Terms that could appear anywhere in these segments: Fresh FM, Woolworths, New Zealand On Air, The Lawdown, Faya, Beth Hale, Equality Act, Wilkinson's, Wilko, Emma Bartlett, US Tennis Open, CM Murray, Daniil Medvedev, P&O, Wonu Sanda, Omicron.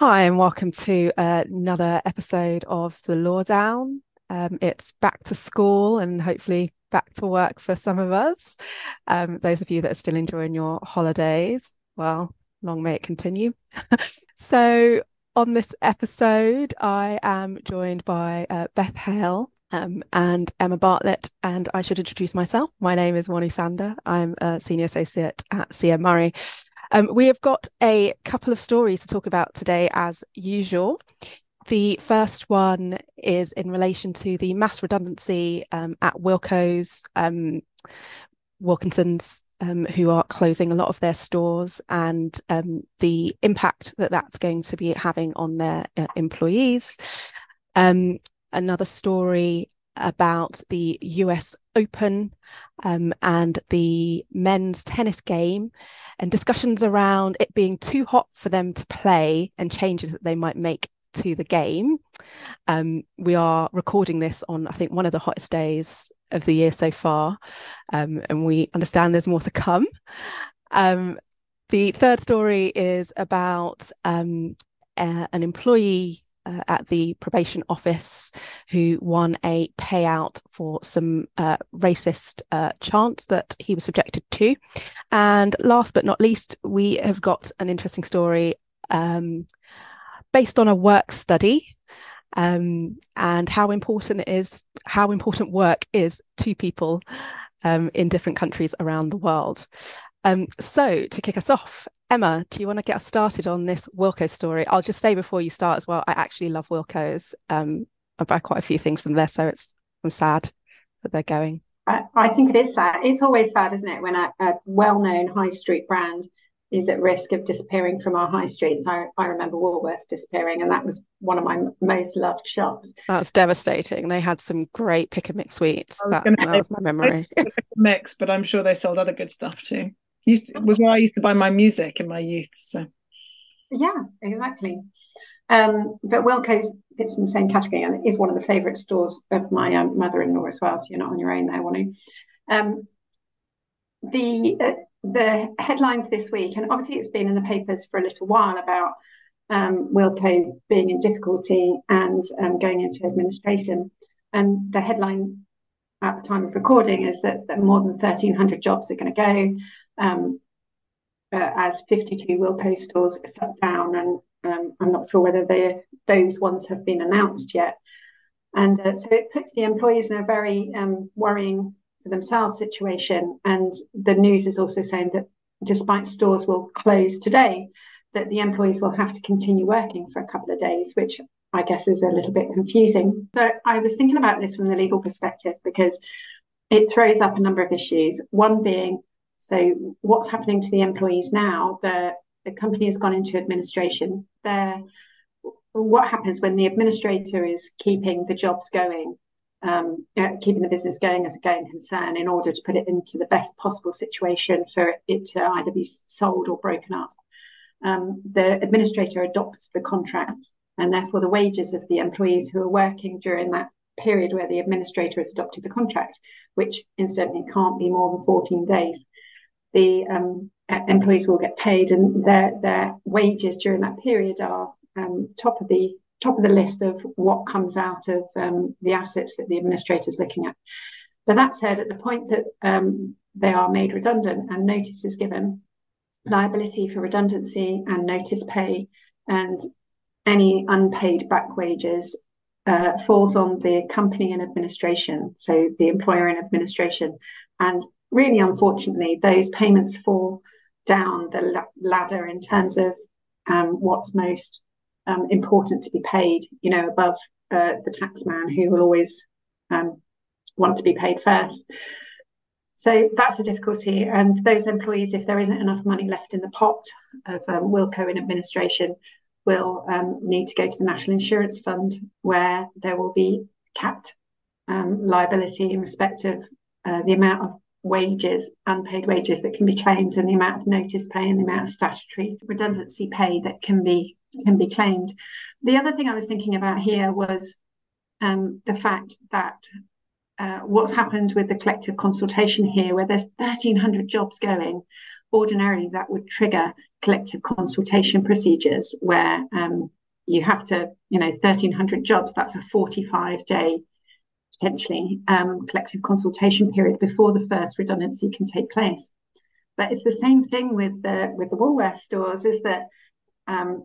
Hi, and welcome to another episode of The Lawdown. It's back to school and hopefully back to work for some of us. Those of you that are still enjoying your holidays, well, long may it continue. So on this episode, I am joined by Beth Hale and Emma Bartlett, and I should introduce myself. My name is Wonu Sanda. I'm a senior associate at CM Murray. We have got a couple of stories to talk about today, as usual. The first one is in relation to the mass redundancy at Wilko's, Wilkinson's, who are closing a lot of their stores, and the impact that that's going to be having on their employees. Another story about the US Open and the men's tennis game, and discussions around it being too hot for them to play and changes that they might make to the game. We are recording this on, I think, one of the hottest days of the year so far, and we understand there's more to come. The third story is about an employee at the probation office who won a payout for some racist chants that he was subjected to. And last but not least, we have got an interesting story based on a work study and how important work is to people in different countries around the world. So to kick us off, Emma, do you want to get us started on this Wilko story? I'll just say before you start as well, I actually love Wilko's. I buy quite a few things from there, so I'm sad that they're going. I think it is sad. It's always sad, isn't it, when a well-known high street brand is at risk of disappearing from our high streets. I remember Woolworths disappearing, and that was one of my most loved shops. That's devastating. They had some great pick and mix sweets. That was my memory. Mix, but I'm sure they sold other good stuff too. Was where I used to buy my music in my youth. So, yeah, exactly. But Wilko's fits in the same category and is one of the favourite stores of my mother-in-law as well. So you're not on your own there, Wonu. The headlines this week, and obviously it's been in the papers for a little while about Wilko being in difficulty and going into administration. And the headline at the time of recording is that more than 1,300 jobs are going to go. As 52 Wilko stores are shut down, and I'm not sure whether those ones have been announced yet. And so it puts the employees in a very worrying for themselves situation. And the news is also saying that despite stores will close today, that the employees will have to continue working for a couple of days, which I guess is a little bit confusing. So I was thinking about this from the legal perspective because it throws up a number of issues, one being, so what's happening to the employees now? The company has gone into administration. What happens when the administrator is keeping the jobs going, keeping the business going as a going concern in order to put it into the best possible situation for it to either be sold or broken up? The administrator adopts the contract, and therefore the wages of the employees who are working during that period where the administrator has adopted the contract, which incidentally can't be more than 14 days. The employees will get paid, and their wages during that period are top of the list of what comes out of the assets that the administrator is looking at. But that said, at the point that they are made redundant and notice is given, liability for redundancy and notice pay and any unpaid back wages falls on the company and administration, so the employer and administration. And really, unfortunately, those payments fall down the ladder in terms of what's most important to be paid, above the taxman, who will always want to be paid first. So that's a difficulty. And those employees, if there isn't enough money left in the pot of Wilko in administration, will need to go to the National Insurance Fund, where there will be capped liability in respect of the amount of wages, unpaid wages that can be claimed, and the amount of notice pay and the amount of statutory redundancy pay that can be claimed. The other thing I was thinking about here was the fact that what's happened with the collective consultation here, where there's 1,300 jobs going, ordinarily that would trigger collective consultation procedures where you have to, 1,300 jobs, that's a 45-day potentially collective consultation period before the first redundancy can take place. But it's the same thing with the Woolworths stores, is that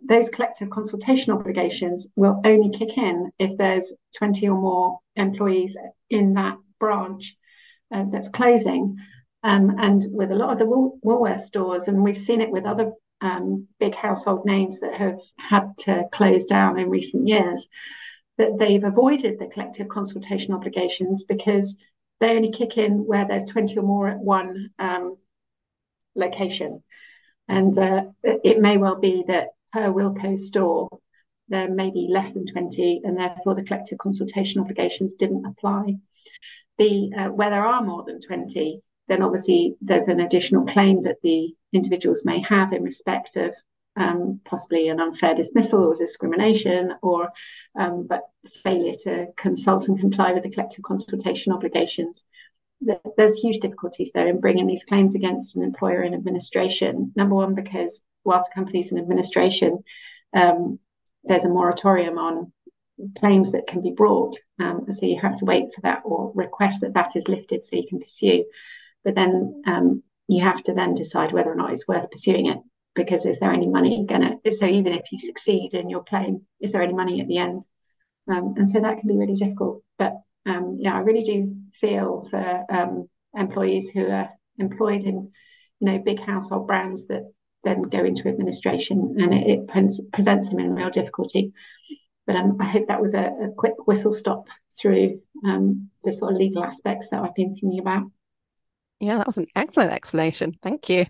those collective consultation obligations will only kick in if there's 20 or more employees in that branch that's closing. And with a lot of the Woolworths stores, and we've seen it with other big household names that have had to close down in recent years, that they've avoided the collective consultation obligations because they only kick in where there's 20 or more at one location. And it may well be that per Wilko store, there may be less than 20, and therefore the collective consultation obligations didn't apply. Where there are more than 20, then obviously there's an additional claim that the individuals may have in respect of possibly an unfair dismissal or discrimination, or but failure to consult and comply with the collective consultation obligations. There's huge difficulties there in bringing these claims against an employer and administration. Number one, because whilst companies and administration, there's a moratorium on claims that can be brought. So you have to wait for that or request that is lifted so you can pursue. But then you have to then decide whether or not it's worth pursuing it, because is there any money so even if you succeed in your claim, is there any money at the end? And so that can be really difficult. But I really do feel for employees who are employed in, big household brands that then go into administration, and it presents them in real difficulty. But I hope that was a quick whistle stop through the sort of legal aspects that I've been thinking about. Yeah, that was an excellent explanation. Thank you.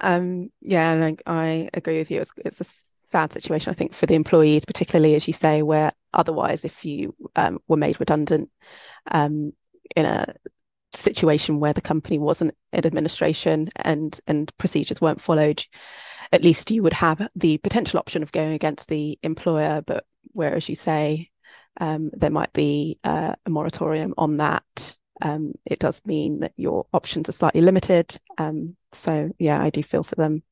And I agree with you. It's a sad situation, I think, for the employees, particularly, as you say, where otherwise, if you were made redundant in a situation where the company wasn't in administration and procedures weren't followed, at least you would have the potential option of going against the employer. But where, as you say, there might be a moratorium on that. It does mean that your options are slightly limited. I do feel for them.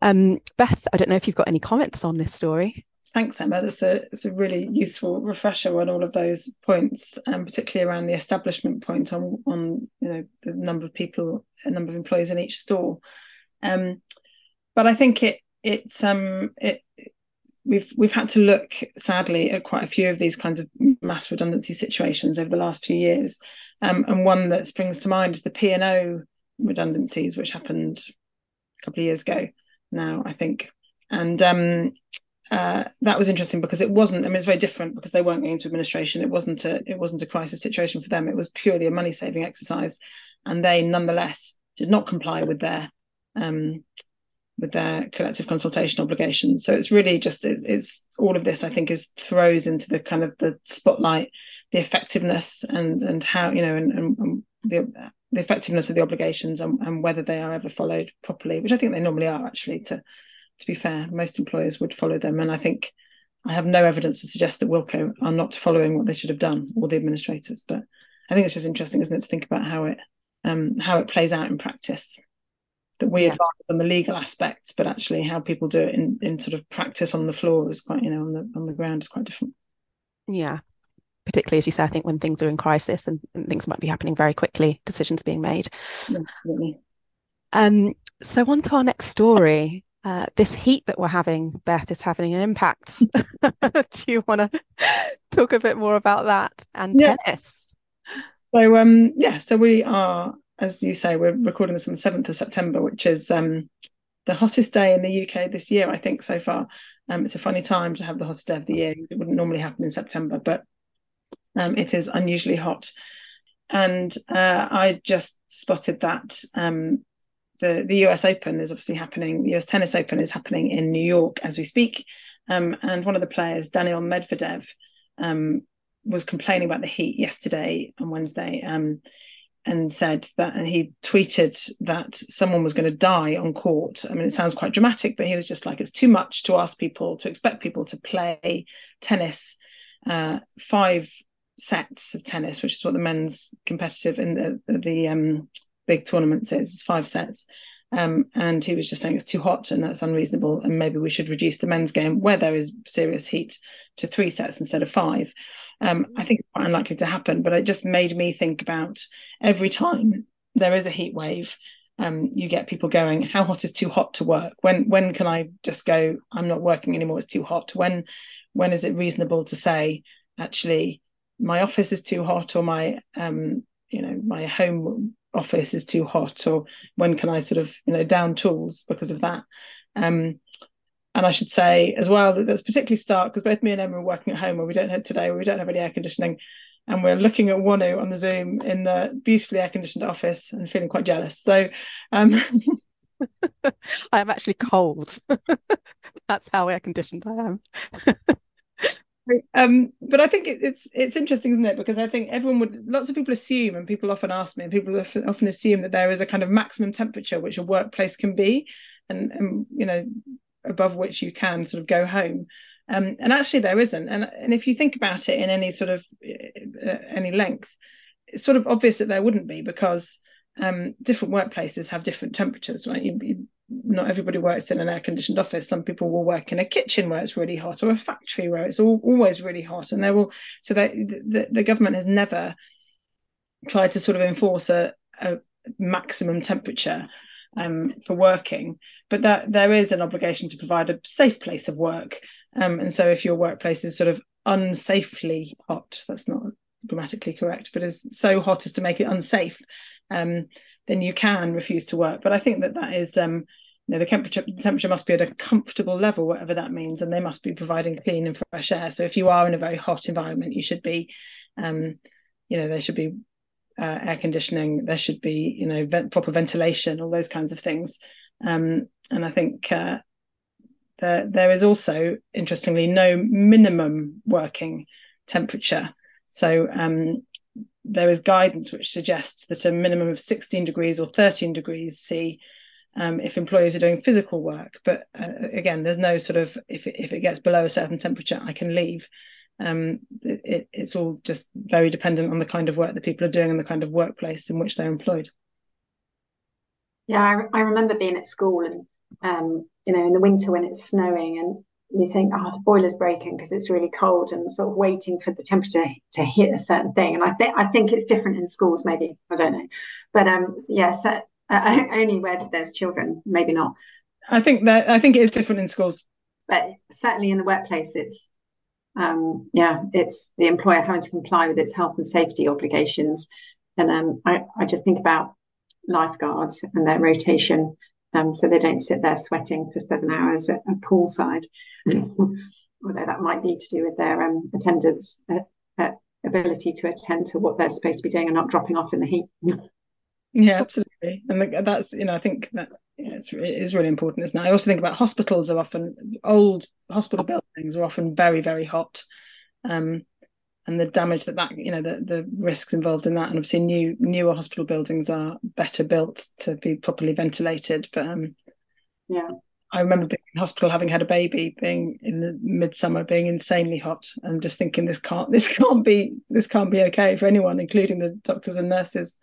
Beth, I don't know if you've got any comments on this story. Thanks, Emma. It's a really useful refresher on all of those points, and particularly around the establishment point on the number of people, a number of employees in each store. But I think we've had to look, sadly, at quite a few of these kinds of mass redundancy situations over the last few years. And one that springs to mind is the P&O redundancies, which happened a couple of years ago now, I think. And that was interesting because it wasn't, it's very different because they weren't going into administration. It wasn't a crisis situation for them. It was purely a money saving exercise. And they nonetheless did not comply with their collective consultation obligations. So it's really just, it's all of this, I think, is throws into the kind of the spotlight, the effectiveness and how, and the effectiveness of the obligations and whether they are ever followed properly, which I think they normally are, actually, to be fair. Most employers would follow them. And I think I have no evidence to suggest that Wilko are not following what they should have done, or the administrators. But I think it's just interesting, isn't it, to think about how it plays out in practice. That we advance on the legal aspects, but actually how people do it in sort of practice on the floor is quite, on the ground is quite different. Yeah, particularly, as you say, I think when things are in crisis and things might be happening very quickly, decisions being made. Yeah, absolutely. So on to our next story. This heat that we're having, Beth, is having an impact. Do you want to talk a bit more about that and tennis? So, so we are, as you say, we're recording this on the 7th of September, which is the hottest day in the UK this year, I think, so far. It's a funny time to have the hottest day of the year. It wouldn't normally happen in September, but it is unusually hot. And I just spotted that the US Open is obviously happening. The US Tennis Open is happening in New York as we speak. And one of the players, Daniil Medvedev, was complaining about the heat yesterday on Wednesday. And said that, and he tweeted that someone was going to die on court. I mean, it sounds quite dramatic, but he was just like, it's too much to ask people, to expect people to play tennis, 5 sets of tennis, which is what the men's competitive in the big tournament says, it's 5 sets. And he was just saying it's too hot and that's unreasonable, and maybe we should reduce the men's game where there is serious heat to 3 sets instead of 5. I think it's quite unlikely to happen, but it just made me think about every time there is a heat wave, you get people going, how hot is too hot to work? When can I just go, I'm not working anymore, it's too hot? When is it reasonable to say, actually, my office is too hot, or my my home office is too hot, or when can I sort of down tools because of that? And I should say as well that that's particularly stark because both me and Emma are working at home, where we don't have any air conditioning, and we're looking at Wonu on the Zoom in the beautifully air conditioned office and feeling quite jealous. So I am actually cold. That's how air conditioned I am. But I think it's interesting, isn't it? Because I think lots of people assume, and people often ask me, and people often assume that there is a kind of maximum temperature which a workplace can be, and above which you can sort of go home. And actually there isn't. And if you think about it in any sort of any length, it's sort of obvious that there wouldn't be, because different workplaces have different temperatures, right? Not everybody works in an air-conditioned office. Some people will work in a kitchen where it's really hot, or a factory where it's always really hot. And the government has never tried to sort of enforce a maximum temperature for working, but that there is an obligation to provide a safe place of work. And so if your workplace is sort of unsafely hot, that's not grammatically correct, but is so hot as to make it unsafe, then you can refuse to work. But I think that is, the temperature must be at a comfortable level, whatever that means, and they must be providing clean and fresh air. So if you are in a very hot environment, you should be, there should be air conditioning, there should be, proper ventilation, all those kinds of things. And I think there is also, interestingly, no minimum working temperature. So there is guidance which suggests that a minimum of 16 degrees or 13 degrees C if employers are doing physical work. But again, there's no sort of, if it gets below a certain temperature, I can leave. It's all just very dependent on the kind of work that people are doing and the kind of workplace in which they're employed. Yeah, I remember being at school and, in the winter when it's snowing and you think, oh, the boiler's breaking because it's really cold, and sort of waiting for the temperature to hit a certain thing. And I think it's different in schools, maybe, I don't know. But so only where there's children, maybe not. I think it is different in schools. But certainly in the workplace, it's, it's the employer having to comply with its health and safety obligations. And I just think about lifeguards and their rotation, so they don't sit there sweating for 7 hours at a poolside, although that might be to do with their attendance, ability to attend to what they're supposed to be doing and not dropping off in the heat. Yeah, absolutely. And that's, I think that it is really important, isn't it? I also think about hospitals are often, old hospital buildings are often very, very hot. And the damage the risks involved in that. And obviously newer hospital buildings are better built to be properly ventilated. But I remember being in hospital, having had a baby, being in the midsummer, being insanely hot, and just thinking this can't be okay for anyone, including the doctors and nurses.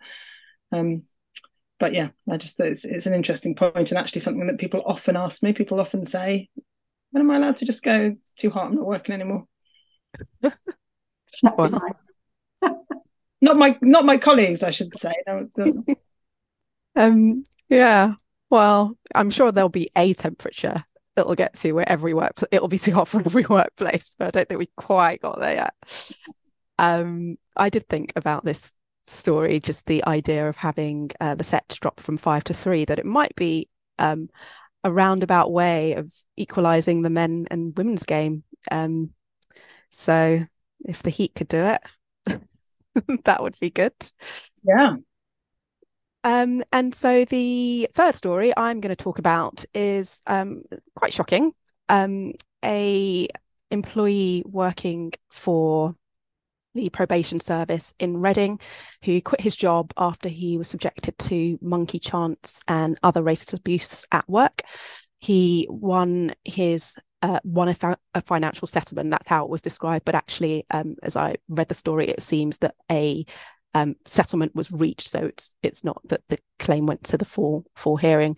But yeah, I just, it's an interesting point, and actually something that people often ask me. People often say, when am I allowed to just go, it's too hot, I'm not working anymore. Well, not my colleagues, I should say. Yeah. Well, I'm sure there'll be a temperature it'll get to where it'll be too hot for every workplace, but I don't think we quite got there yet. I did think about this story, just the idea of having the set drop from 5 to 3, that it might be a roundabout way of equalising the men and women's game. So if the heat could do it, that would be good. Yeah. And so the third story I'm going to talk about is quite shocking. A employee working for the probation service in Reading, who quit his job after he was subjected to monkey chants and other racist abuse at work. He won a financial settlement. That's how it was described, but actually as I read the story, it seems that a settlement was reached. So it's not that the claim went to the full hearing.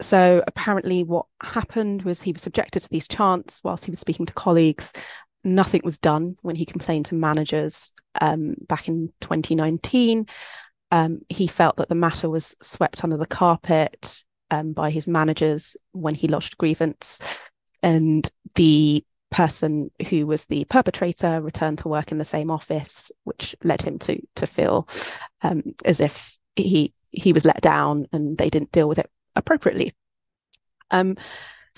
So apparently what happened was he was subjected to these chants whilst he was speaking to colleagues. Nothing was done when he complained to managers back in 2019. He felt that the matter was swept under the carpet by his managers when he lodged a grievance. And the person who was the perpetrator returned to work in the same office, which led him to feel as if he was let down and they didn't deal with it appropriately.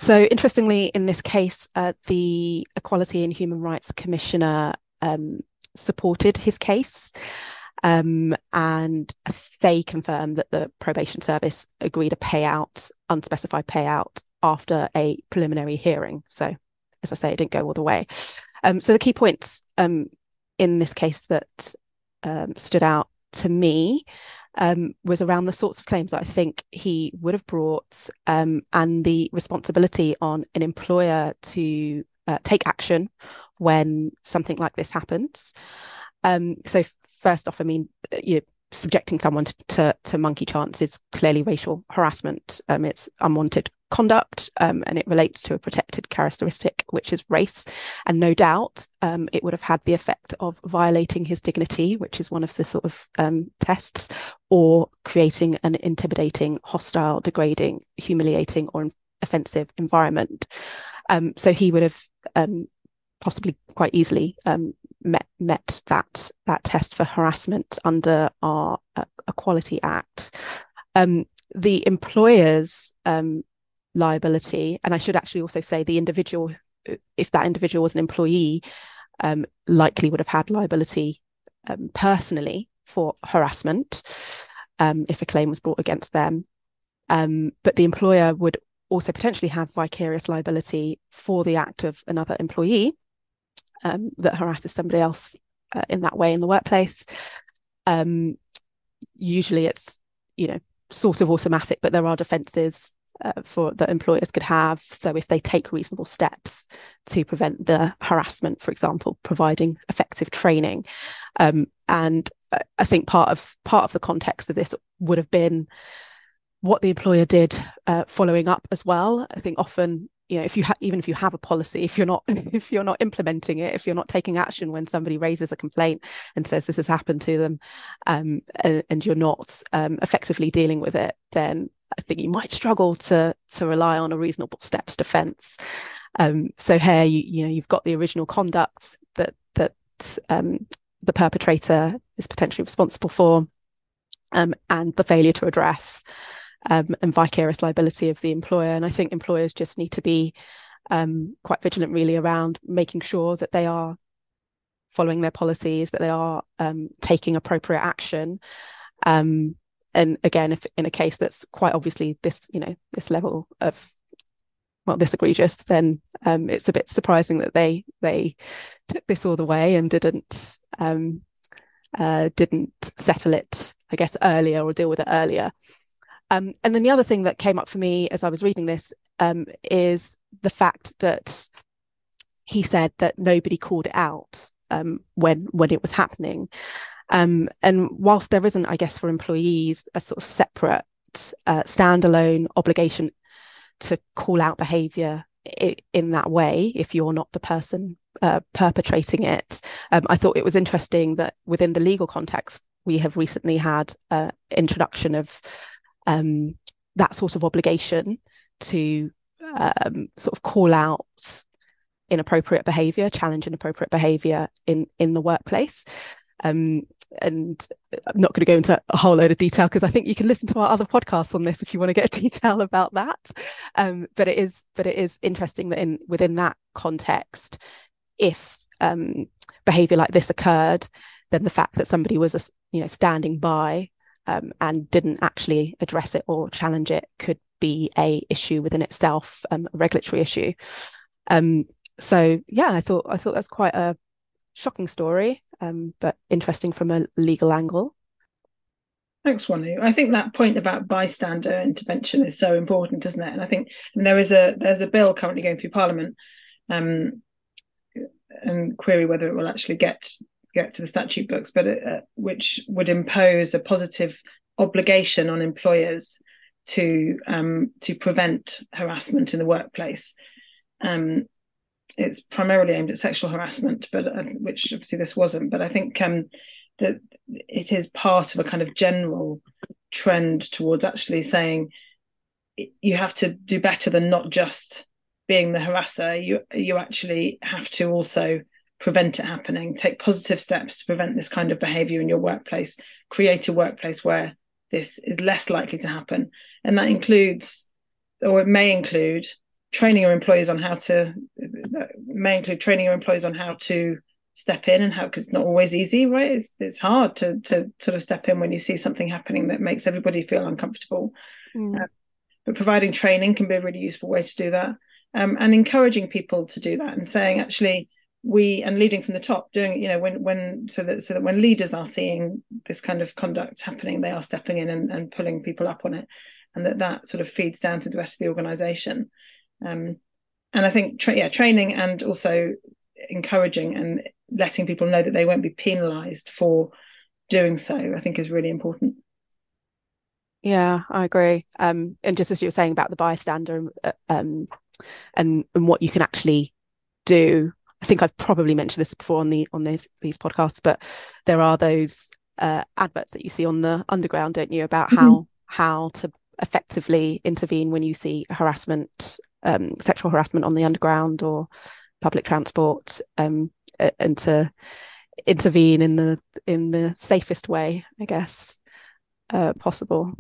So interestingly, in this case, the Equality and Human Rights Commissioner supported his case, and they confirmed that the probation service agreed a payout, unspecified payout, after a preliminary hearing. So, as I say, it didn't go all the way. So the key points in this case that stood out to me was around the sorts of claims that I think he would have brought, and the responsibility on an employer to take action when something like this happens. So first off, I mean, subjecting someone to monkey chants is clearly racial harassment. It's unwanted conduct, and it relates to a protected characteristic, which is race. And no doubt it would have had the effect of violating his dignity, which is one of the sort of tests, or creating an intimidating, hostile, degrading, humiliating or offensive environment. So he would have possibly quite easily met that test for harassment under our Equality Act. The employer's liability, and I should actually also say the individual, if that individual was an employee, likely would have had liability personally for harassment if a claim was brought against them. But the employer would also potentially have vicarious liability for the act of another employee that harasses somebody else in that way in the workplace. Usually it's, sort of automatic, but there are defences for that employers could have. So if they take reasonable steps to prevent the harassment, for example, providing effective training. And I think part of the context of this would have been what the employer did following up as well. I think often, even if you have a policy, if you're not implementing it, if you're not taking action when somebody raises a complaint and says this has happened to them, and you're not effectively dealing with it, then I think you might struggle to rely on a reasonable steps defence. So here, you've got the original conduct that the perpetrator is potentially responsible for, and the failure to address. And vicarious liability of the employer. And I think employers just need to be quite vigilant really around making sure that they are following their policies, that they are taking appropriate action. And again, if in a case that's quite obviously this level of, this egregious, then it's a bit surprising that they took this all the way and didn't settle it, I guess, earlier or deal with it earlier. And then the other thing that came up for me as I was reading this is the fact that he said that nobody called it out when it was happening. And whilst there isn't, I guess, for employees a sort of separate standalone obligation to call out behaviour in that way, if you're not the person perpetrating it, I thought it was interesting that within the legal context, we have recently had introduction of that sort of obligation to sort of call out inappropriate behaviour, challenge inappropriate behaviour in the workplace. And I'm not going to go into a whole load of detail because I think you can listen to our other podcasts on this if you want to get detail about that. But it is interesting that within that context, if behaviour like this occurred, then the fact that somebody was standing by and didn't actually address it or challenge it could be a issue within itself, a regulatory issue. So yeah, I thought that's quite a shocking story, but interesting from a legal angle. Thanks, Wonu. I think that point about bystander intervention is so important, isn't it? And I think there's a bill currently going through Parliament, and query whether it will actually get get to the statute books, but which would impose a positive obligation on employers to prevent harassment in the workplace. It's primarily aimed at sexual harassment, but which obviously this wasn't. But I think that it is part of a kind of general trend towards actually saying you have to do better than not just being the harasser. You actually have to also prevent it happening, take positive steps to prevent this kind of behaviour in your workplace, create a workplace where this is less likely to happen. And that includes, or it may include, training your employees on how to, step in and how, because it's not always easy, right? It's hard to sort of step in when you see something happening that makes everybody feel uncomfortable. Mm. But providing training can be a really useful way to do that. And encouraging people to do that and saying, actually, and leading from the top, doing, you know, so that when leaders are seeing this kind of conduct happening, they are stepping in and pulling people up on it, and that sort of feeds down to the rest of the organisation. And I think training and also encouraging and letting people know that they won't be penalised for doing so, I think, is really important. Yeah, I agree. And just as you were saying about the bystander and what you can actually do. I think I've probably mentioned this before on these podcasts, but there are those adverts that you see on the underground, don't you, about how to effectively intervene when you see harassment, sexual harassment on the underground or public transport, and to intervene in the safest way, I guess, possible.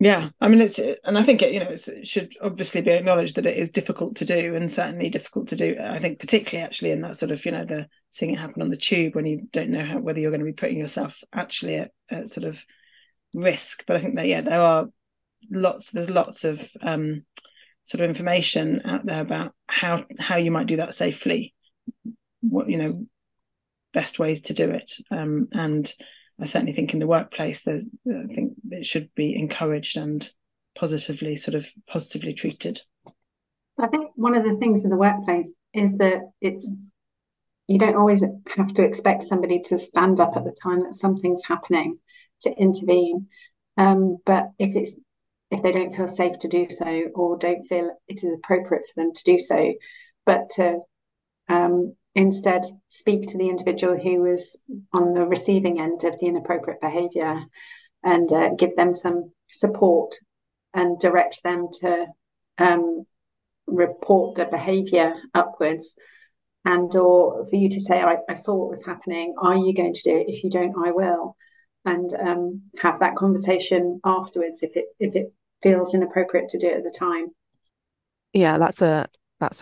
Yeah, I mean, and I think it should obviously be acknowledged that it is difficult to do, and certainly difficult to do. I think particularly actually in that sort of, the seeing it happen on the tube when you don't know whether you're going to be putting yourself actually at sort of risk. But I think that, there are there's lots of sort of information out there about how you might do that safely, what, best ways to do it. And I certainly think in the workplace, I think it should be encouraged and positively treated. I think one of the things in the workplace is that you don't always have to expect somebody to stand up at the time that something's happening to intervene. But if they don't feel safe to do so, or don't feel it is appropriate for them to do so, but to instead speak to the individual who was on the receiving end of the inappropriate behaviour and give them some support and direct them to report the behaviour upwards, and or for you to say, I saw what was happening, are you going to do it? If you don't, I will. And have that conversation afterwards if it feels inappropriate to do it at the time. Yeah, that's a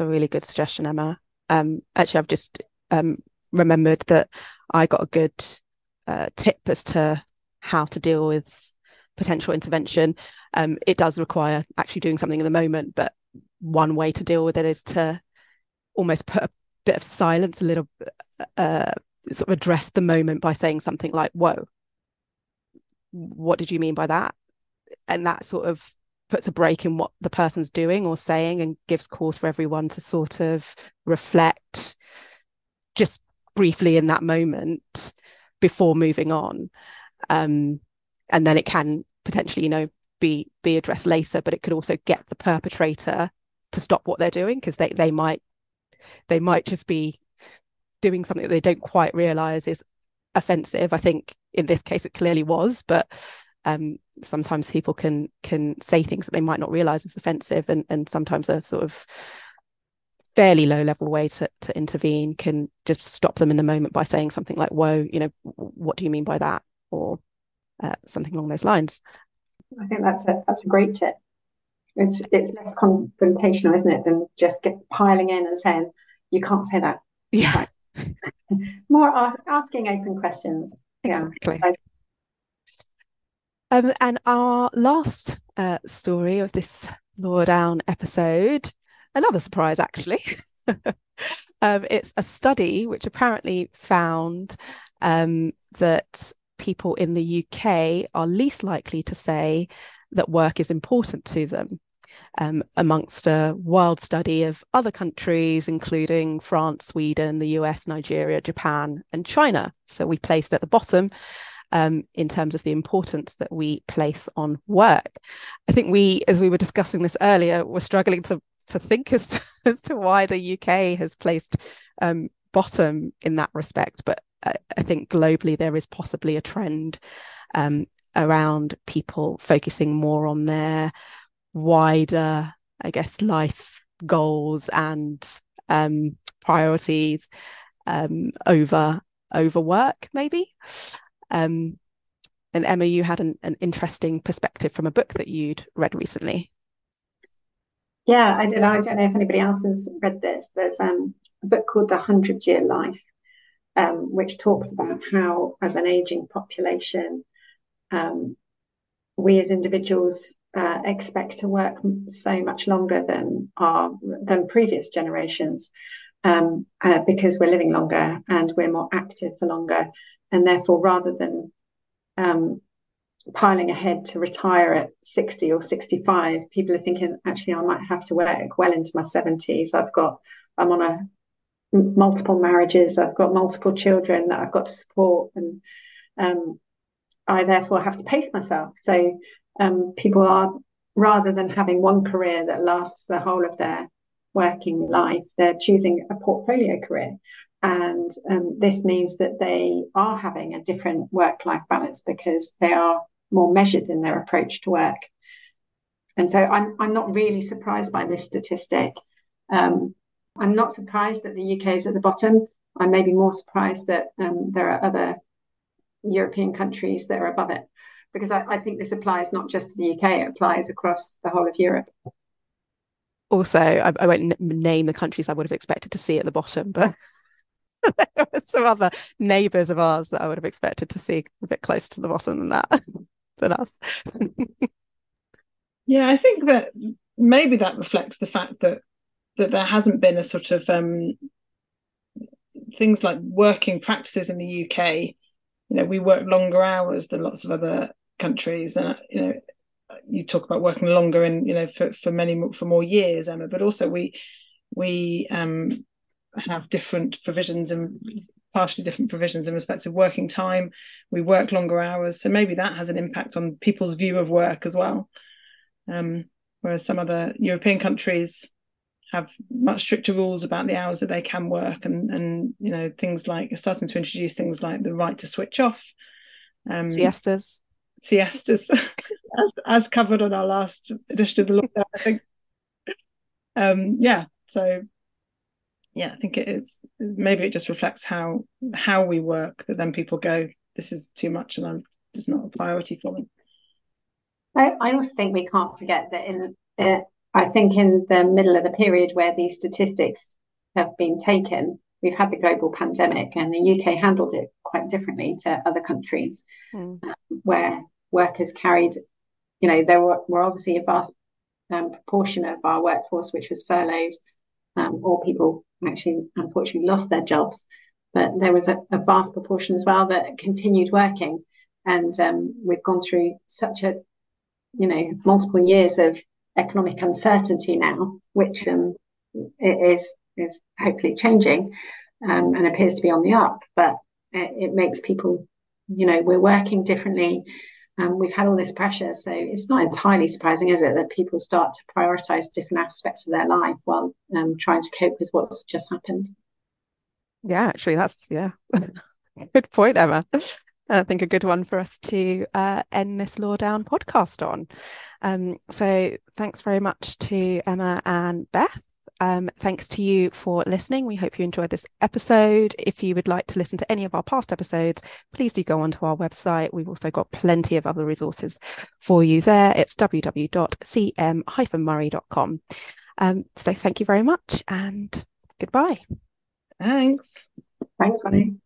really good suggestion, Emma. Actually, I've just remembered that I got a good tip as to how to deal with potential intervention. It does require actually doing something at the moment, but one way to deal with it is to almost put a bit of silence, a little sort of address the moment by saying something like, whoa, what did you mean by that? And that sort of puts a break in what the person's doing or saying and gives cause for everyone to sort of reflect just briefly in that moment before moving on. And then it can potentially, be addressed later, but it could also get the perpetrator to stop what they're doing, because they might just be doing something that they don't quite realise is offensive. I think in this case it clearly was, but sometimes people can say things that they might not realise is offensive, and sometimes a sort of fairly low level way to intervene can just stop them in the moment by saying something like, whoa, what do you mean by that? Or something along those lines. I think that's a great tip. It's less confrontational, isn't it, than just piling in and saying, you can't say that. Yeah. Right. More asking open questions. Exactly. Yeah. And our last story of this Lawdown episode, another surprise, actually. It's a study which apparently found that people in the UK are least likely to say that work is important to them. amongst a world study of other countries, including France, Sweden, the US, Nigeria, Japan, and China. So we placed at the bottom in terms of the importance that we place on work. I think we, as we were discussing this earlier, were struggling to think as to why the UK has placed bottom in that respect. But I think globally there is possibly a trend around people focusing more on their wider, I guess, life goals and priorities over work, maybe. And Emma, you had an interesting perspective from a book that you'd read recently. Yeah, I did. I don't know if anybody else has read this. There's a book called The 100 Year Life, which talks about how, as an ageing population, we as individuals expect to work so much longer than previous generations, because we're living longer and we're more active for longer, and therefore, rather than piling ahead to retire at 60 or 65, people are thinking, actually, I might have to work well into my 70s. I'm on multiple marriages. I've got multiple children that I've got to support, and I therefore have to pace myself. So people are, rather than having one career that lasts the whole of their working life, they're choosing a portfolio career. And this means that they are having a different work-life balance because they are more measured in their approach to work. And so I'm not really surprised by this statistic. I'm not surprised that the UK is at the bottom. I'm maybe more surprised that there are other European countries that are above it, because I think this applies not just to the UK, it applies across the whole of Europe. Also, I won't name the countries I would have expected to see at the bottom, but there were some other neighbours of ours that I would have expected to see a bit closer to the bottom than us. Yeah, I think that maybe that reflects the fact that there hasn't been a sort of things like working practices in the UK. You know, we work longer hours than lots of other countries, and you know, you talk about working longer and, you know, for more years, Emma. But also we have different provisions and partially different provisions in respect of working time. We work longer hours, so maybe that has an impact on people's view of work as well. Whereas some other European countries have much stricter rules about the hours that they can work, and you know, things like starting to introduce things like the right to switch off, siestas, as covered on our last edition of The Lawdown, I think. Yeah, I think it is. Maybe it just reflects how we work, that then people go, this is too much and it's not a priority for me. I also think we can't forget that I think in the middle of the period where these statistics have been taken, we've had the global pandemic, and the UK handled it quite differently to other countries, where workers carried, you know, there were obviously a vast proportion of our workforce which was furloughed, or people actually unfortunately lost their jobs, but there was a vast proportion as well that continued working. And we've gone through such a, you know, multiple years of economic uncertainty now, which it is hopefully changing and appears to be on the up, but it makes people, you know, we're working differently. We've had all this pressure, so it's not entirely surprising, is it, that people start to prioritise different aspects of their life while trying to cope with what's just happened. Yeah, actually, that's, yeah, good point, Emma. I think a good one for us to end this Lawdown podcast on. So thanks very much to Emma and Beth. Thanks to you for listening. We hope you enjoyed this episode. If you would like to listen to any of our past episodes, please do go onto our website. We've also got plenty of other resources for you there. It's www.cm-murray.com. So thank you very much and goodbye. Thanks. Thanks, Wonu.